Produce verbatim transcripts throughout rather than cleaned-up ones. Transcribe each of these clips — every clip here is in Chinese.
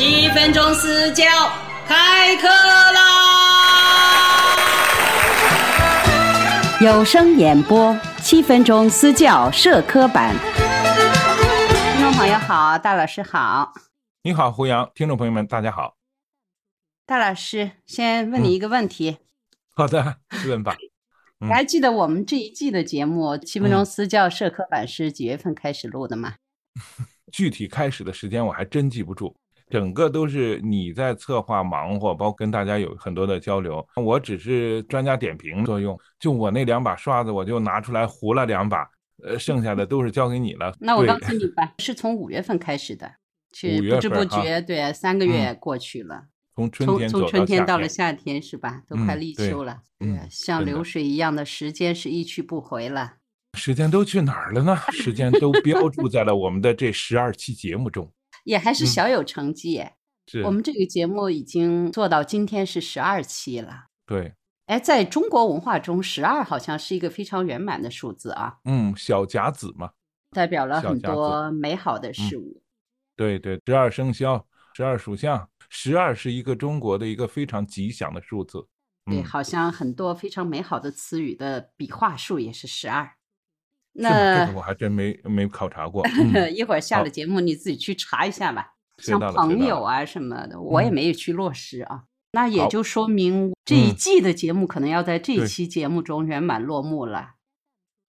七分钟私教开课啦！有声演播七分钟私教社科版。听众朋友好，大老师好。你好胡杨，听众朋友们大家好。大老师先问你一个问题、嗯、好的，问吧。你还记得我们这一季的节目七分钟私教社科版是几月份开始录的吗？具体开始的时间我还真记不住，整个都是你在策划忙活，包括跟大家有很多的交流，我只是专家点评作用，就我那两把刷子我就拿出来糊了两把，呃，剩下的都是交给你了。那我告诉你吧，是从五月份开始的，是不知不觉、啊、对，三个月过去了、嗯从春天走到夏天，从春天到了夏天是吧？都快立秋了，嗯嗯、像流水一样的时间是一去不回了。时间都去哪儿了呢？时间都标注在了我们的这十二期节目中，也还是小有成绩耶、嗯。是，我们这个节目已经做到今天是十二期了。对，哎，在中国文化中，十二好像是一个非常圆满的数字啊。嗯，小甲子嘛，代表了很多美好的事物。嗯、对对，十二生肖，十二属相。十二是一个中国的一个非常吉祥的数字、嗯、对，好像很多非常美好的词语的笔画数也是十二。那这个我还真没没考察过、嗯、一会儿下了节目你自己去查一下吧，像朋友啊什么的我也没有去落实啊、嗯、那也就说明这一季的节目可能要在这一期节目中圆满落幕了、嗯、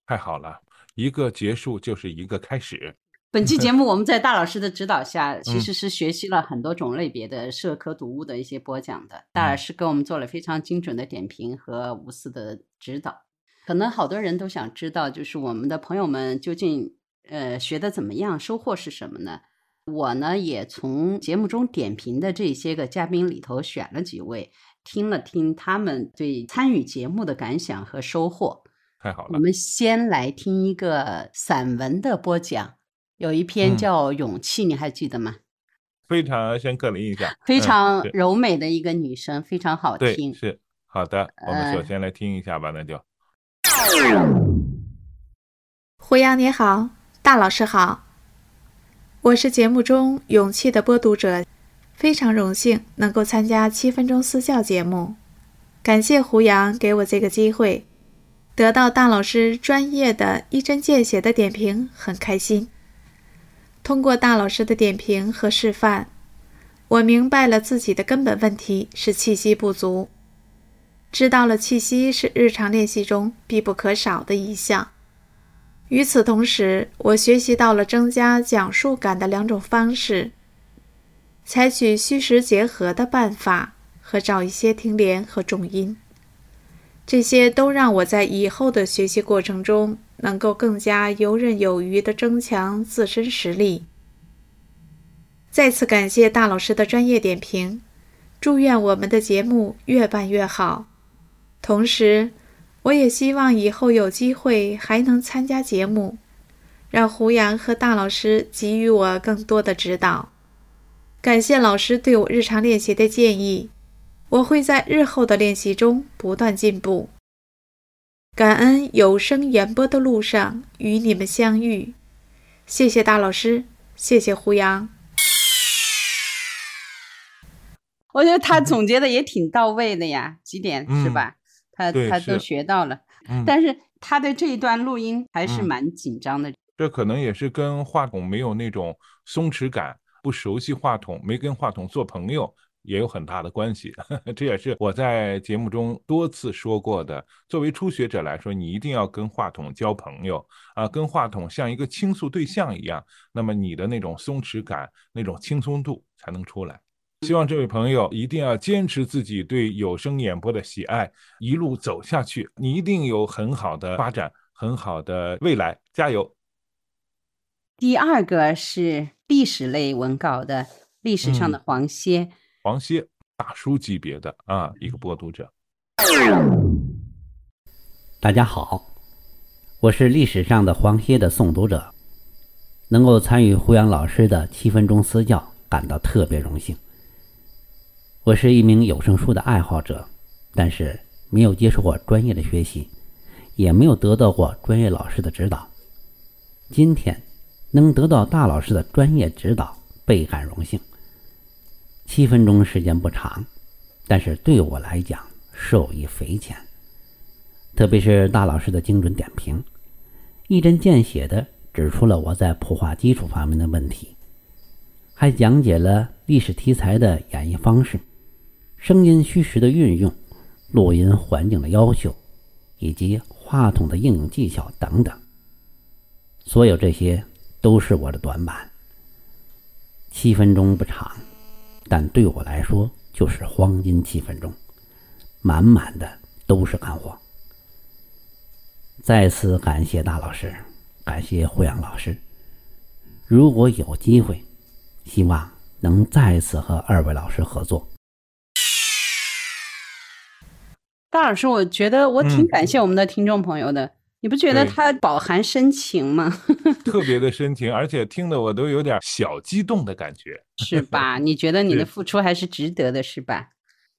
太好了，一个结束就是一个开始。本期节目我们在大老师的指导下其实是学习了很多种类别的社科读物的一些播讲的，大老师给我们做了非常精准的点评和无私的指导。可能好多人都想知道就是我们的朋友们究竟呃学的怎么样，收获是什么呢？我呢也从节目中点评的这些个嘉宾里头选了几位，听了听他们对参与节目的感想和收获。太好了，我们先来听一个散文的播讲，有一篇叫《勇气》、嗯、你还记得吗？非常深刻的印象，非常柔美的一个女生、嗯、非常好听。对，是好的，我们首先来听一下吧、呃、那就。胡杨你好，大老师好，我是节目中《勇气》的播读者，非常荣幸能够参加七分钟私教节目，感谢胡杨给我这个机会，得到大老师专业的一针见血的点评，很开心。通过大老师的点评和示范，我明白了自己的根本问题是气息不足，知道了气息是日常练习中必不可少的一项。与此同时，我学习到了增加讲述感的两种方式，采取虚实结合的办法和找一些停连和重音，这些都让我在以后的学习过程中能够更加游刃有余地增强自身实力。再次感谢大老师的专业点评，祝愿我们的节目越办越好。同时，我也希望以后有机会还能参加节目，让胡杨和大老师给予我更多的指导。感谢老师对我日常练习的建议，我会在日后的练习中不断进步。感恩有声演播的路上与你们相遇，谢谢大老师，谢谢胡杨。我觉得他总结的也挺到位的呀，几点、嗯、是吧？他他都学到了、嗯、但是他对这一段录音还是蛮紧张的、嗯、这可能也是跟话筒没有那种松弛感，不熟悉话筒，没跟话筒做朋友也有很大的关系这也是我在节目中多次说过的，作为初学者来说，你一定要跟话筒交朋友啊，跟话筒像一个倾诉对象一样，那么你的那种松弛感，那种轻松度才能出来。希望这位朋友一定要坚持自己对有声演播的喜爱，一路走下去，你一定有很好的发展，很好的未来，加油。第二个是历史类文稿的，历史上的黄歇、嗯黄歇，大叔级别的啊，一个播读者。大家好，我是历史上的黄歇的诵读者，能够参与胡杨老师的七分钟私教，感到特别荣幸。我是一名有声书的爱好者，但是没有接受过专业的学习，也没有得到过专业老师的指导。今天能得到大老师的专业指导，倍感荣幸。七分钟时间不长，但是对我来讲受益匪浅。特别是大老师的精准点评，一针见血地指出了我在普化基础方面的问题，还讲解了历史题材的演绎方式、声音虚实的运用、录音环境的要求，以及话筒的应用技巧等等。所有这些都是我的短板。七分钟不长，但对我来说就是黄金七分钟，满满的都是干货。再次感谢大老师，感谢胡杨老师。如果有机会，希望能再次和二位老师合作。大老师，我觉得我挺感谢我们的听众朋友的、嗯、你不觉得他饱含深情吗？特别的深情，而且听得我都有点小激动的感觉，是吧？你觉得你的付出还是值得的，是吧？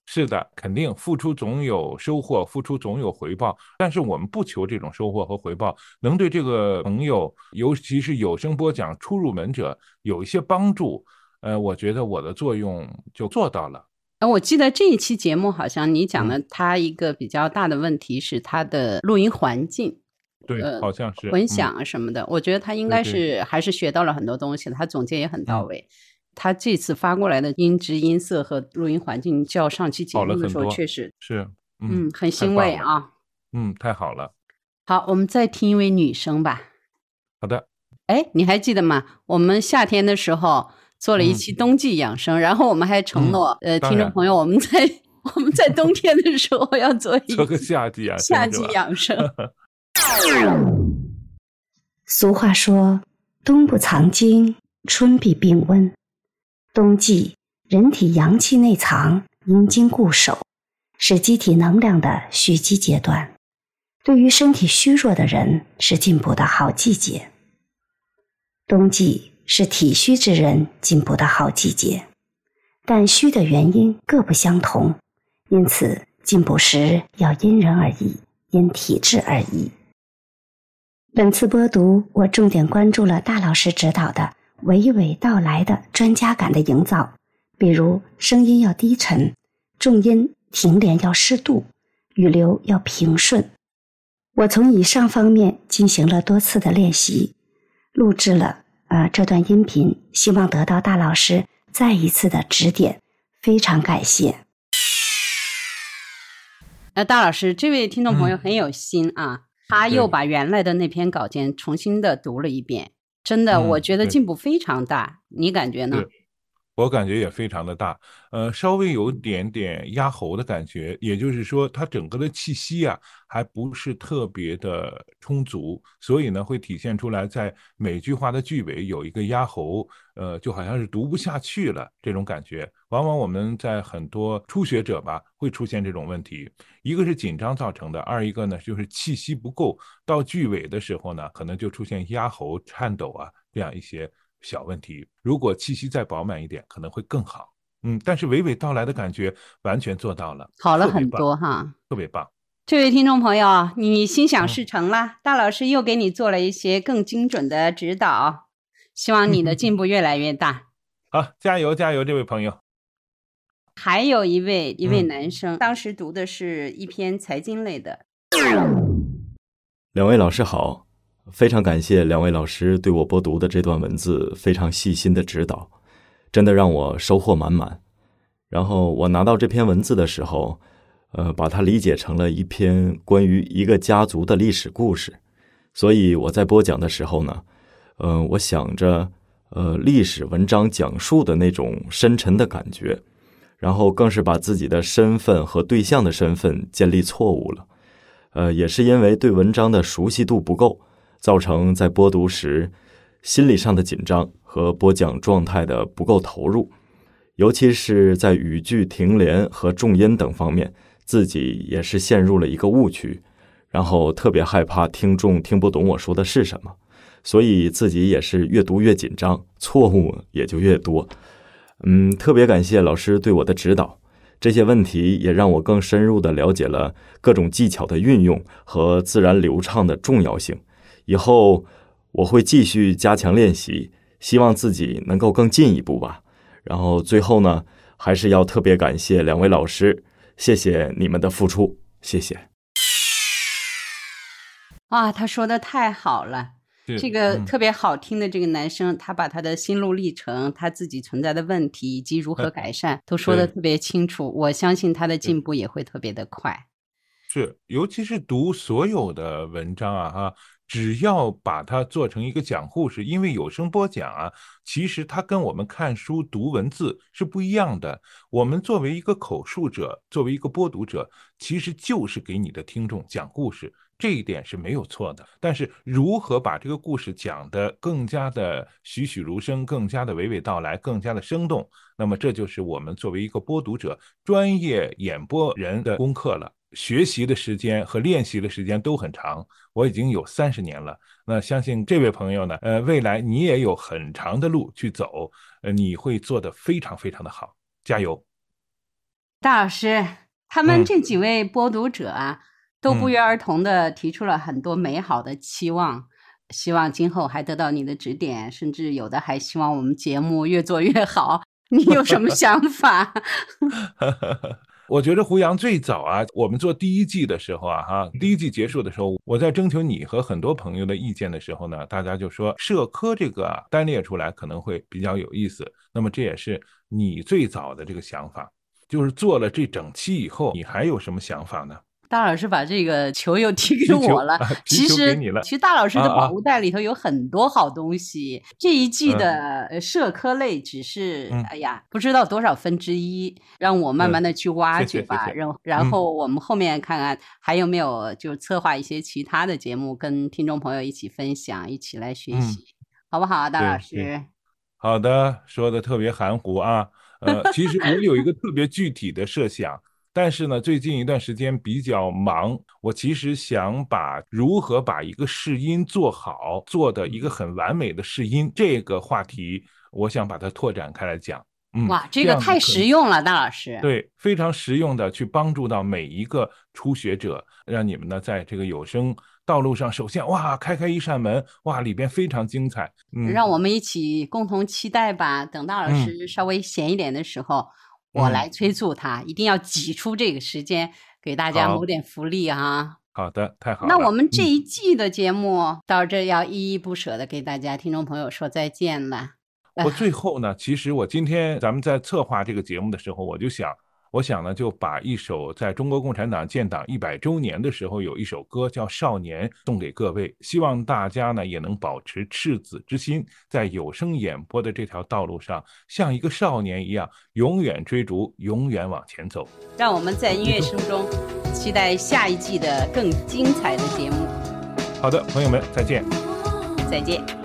是的，肯定付出总有收获，付出总有回报，但是我们不求这种收获和回报，能对这个朋友，尤其是有声播讲初入门者有一些帮助，呃，我觉得我的作用就做到了。呃，我记得这一期节目好像你讲的他一个比较大的问题是他的录音环境，对、呃，好像是混响什么的、嗯。我觉得他应该是对对还是学到了很多东西，他总结也很到位。嗯，他这次发过来的音质、音色和录音环境，较上期节目的时候确实是，嗯，很欣慰啊。嗯，太好了。好，我们再听一位女生吧。好的。哎，你还记得吗？我们夏天的时候做了一期冬季养生，嗯、然后我们还承诺，嗯、呃，听众朋友，我们在我们在冬天的时候要做一做个夏季养夏季养生。俗话说，冬不藏精，春必病温。冬季人体阳气内藏，阴经固守，是机体能量的蓄积阶段，对于身体虚弱的人是进补的好季节。冬季是体虚之人进补的好季节，但虚的原因各不相同，因此进补时要因人而异，因体质而异。本次播读我重点关注了大老师指导的娓娓道来的专家感的营造，比如声音要低沉，重音停连要适度，语流要平顺。我从以上方面进行了多次的练习，录制了呃这段音频，希望得到大老师再一次的指点，非常感谢。呃，大老师，这位听众朋友很有心啊，嗯、他又把原来的那篇稿件重新的读了一遍。真的，我觉得进步非常大，嗯、你感觉呢？我感觉也非常的大，呃，稍微有点点压喉的感觉，也就是说，它整个的气息啊，还不是特别的充足，所以呢，会体现出来在每句话的句尾有一个压喉，呃，就好像是读不下去了这种感觉。往往我们在很多初学者吧，会出现这种问题，一个是紧张造成的，二一个呢就是气息不够，到句尾的时候呢，可能就出现压喉、颤抖啊这样一些小问题，如果气息再饱满一点可能会更好。嗯，但是娓娓道来的感觉完全做到了，好了很多哈，特别棒。这位听众朋友，你心想事成了、嗯、大老师又给你做了一些更精准的指导，希望你的进步越来越大。好，加油加油，这位朋友。还有一位一位男生、嗯、当时读的是一篇财经类的。两位老师好，非常感谢两位老师对我播读的这段文字非常细心的指导，真的让我收获满满。然后我拿到这篇文字的时候，呃，把它理解成了一篇关于一个家族的历史故事。所以我在播讲的时候呢，呃，我想着呃历史文章讲述的那种深沉的感觉，然后更是把自己的身份和对象的身份建立错误了。呃，也是因为对文章的熟悉度不够，造成在播读时心理上的紧张和播讲状态的不够投入，尤其是在语句停连和重音等方面，自己也是陷入了一个误区，然后特别害怕听众听不懂我说的是什么，所以自己也是越读越紧张，错误也就越多。嗯，特别感谢老师对我的指导，这些问题也让我更深入地了解了各种技巧的运用和自然流畅的重要性。以后我会继续加强练习，希望自己能够更进一步吧。然后最后呢，还是要特别感谢两位老师，谢谢你们的付出，谢谢。啊，他说的太好了，这个特别好听的这个男生、嗯、他把他的心路历程，他自己存在的问题以及如何改善、嗯、都说的特别清楚，我相信他的进步也会特别的快。是，尤其是读所有的文章啊哈，只要把它做成一个讲故事，因为有声播讲啊，其实它跟我们看书读文字是不一样的。我们作为一个口述者，作为一个播读者，其实就是给你的听众讲故事，这一点是没有错的。但是如何把这个故事讲得更加的栩栩如生，更加的娓娓道来，更加的生动，那么这就是我们作为一个播读者、专业演播人的功课了。学习的时间和练习的时间都很长，我已经有三十年了。那相信这位朋友呢，呃，未来你也有很长的路去走，呃，你会做得非常非常的好，加油！大老师，他们这几位播读者啊，嗯、都不约而同的提出了很多美好的期望、嗯，希望今后还得到你的指点，甚至有的还希望我们节目越做越好。你有什么想法？我觉得胡杨最早啊，我们做第一季的时候啊，哈，第一季结束的时候，我在征求你和很多朋友的意见的时候呢，大家就说社科这个啊单列出来可能会比较有意思。那么这也是你最早的这个想法，就是做了这整期以后，你还有什么想法呢？大老师把这个球又踢给我了，其实其实大老师的宝物袋里头有很多好东西，这一季的社科类只是哎呀不知道多少分之一，让我慢慢的去挖掘吧，然后我们后面看看还有没有就策划一些其他的节目跟听众朋友一起分享，一起来学习，好不好啊，大老师？好的，说的特别含糊啊，呃，其实我有一个特别具体的设想。但是呢，最近一段时间比较忙，我其实想把如何把一个试音做好，做的一个很完美的试音这个话题，我想把它拓展开来讲。嗯，哇，这个太实用了，大老师。对，非常实用的去帮助到每一个初学者，让你们呢在这个有声道路上，首先哇开开一扇门，哇里边非常精彩。嗯，让我们一起共同期待吧。等大老师稍微闲一点的时候。嗯，我来催促他，一定要挤出这个时间给大家谋点福利啊。好的，太好了。那我们这一季的节目到这要依依不舍的给大家听众朋友说再见了。我最后呢，其实我今天咱们在策划这个节目的时候，我就想我想呢就把一首在中国共产党建党一百周年的时候有一首歌叫《少年》送给各位，希望大家呢也能保持赤子之心，在有声演播的这条道路上像一个少年一样永远追逐，永远往前走。让我们在音乐声中期待下一季的更精彩的节目。好的，朋友们，再见。再见。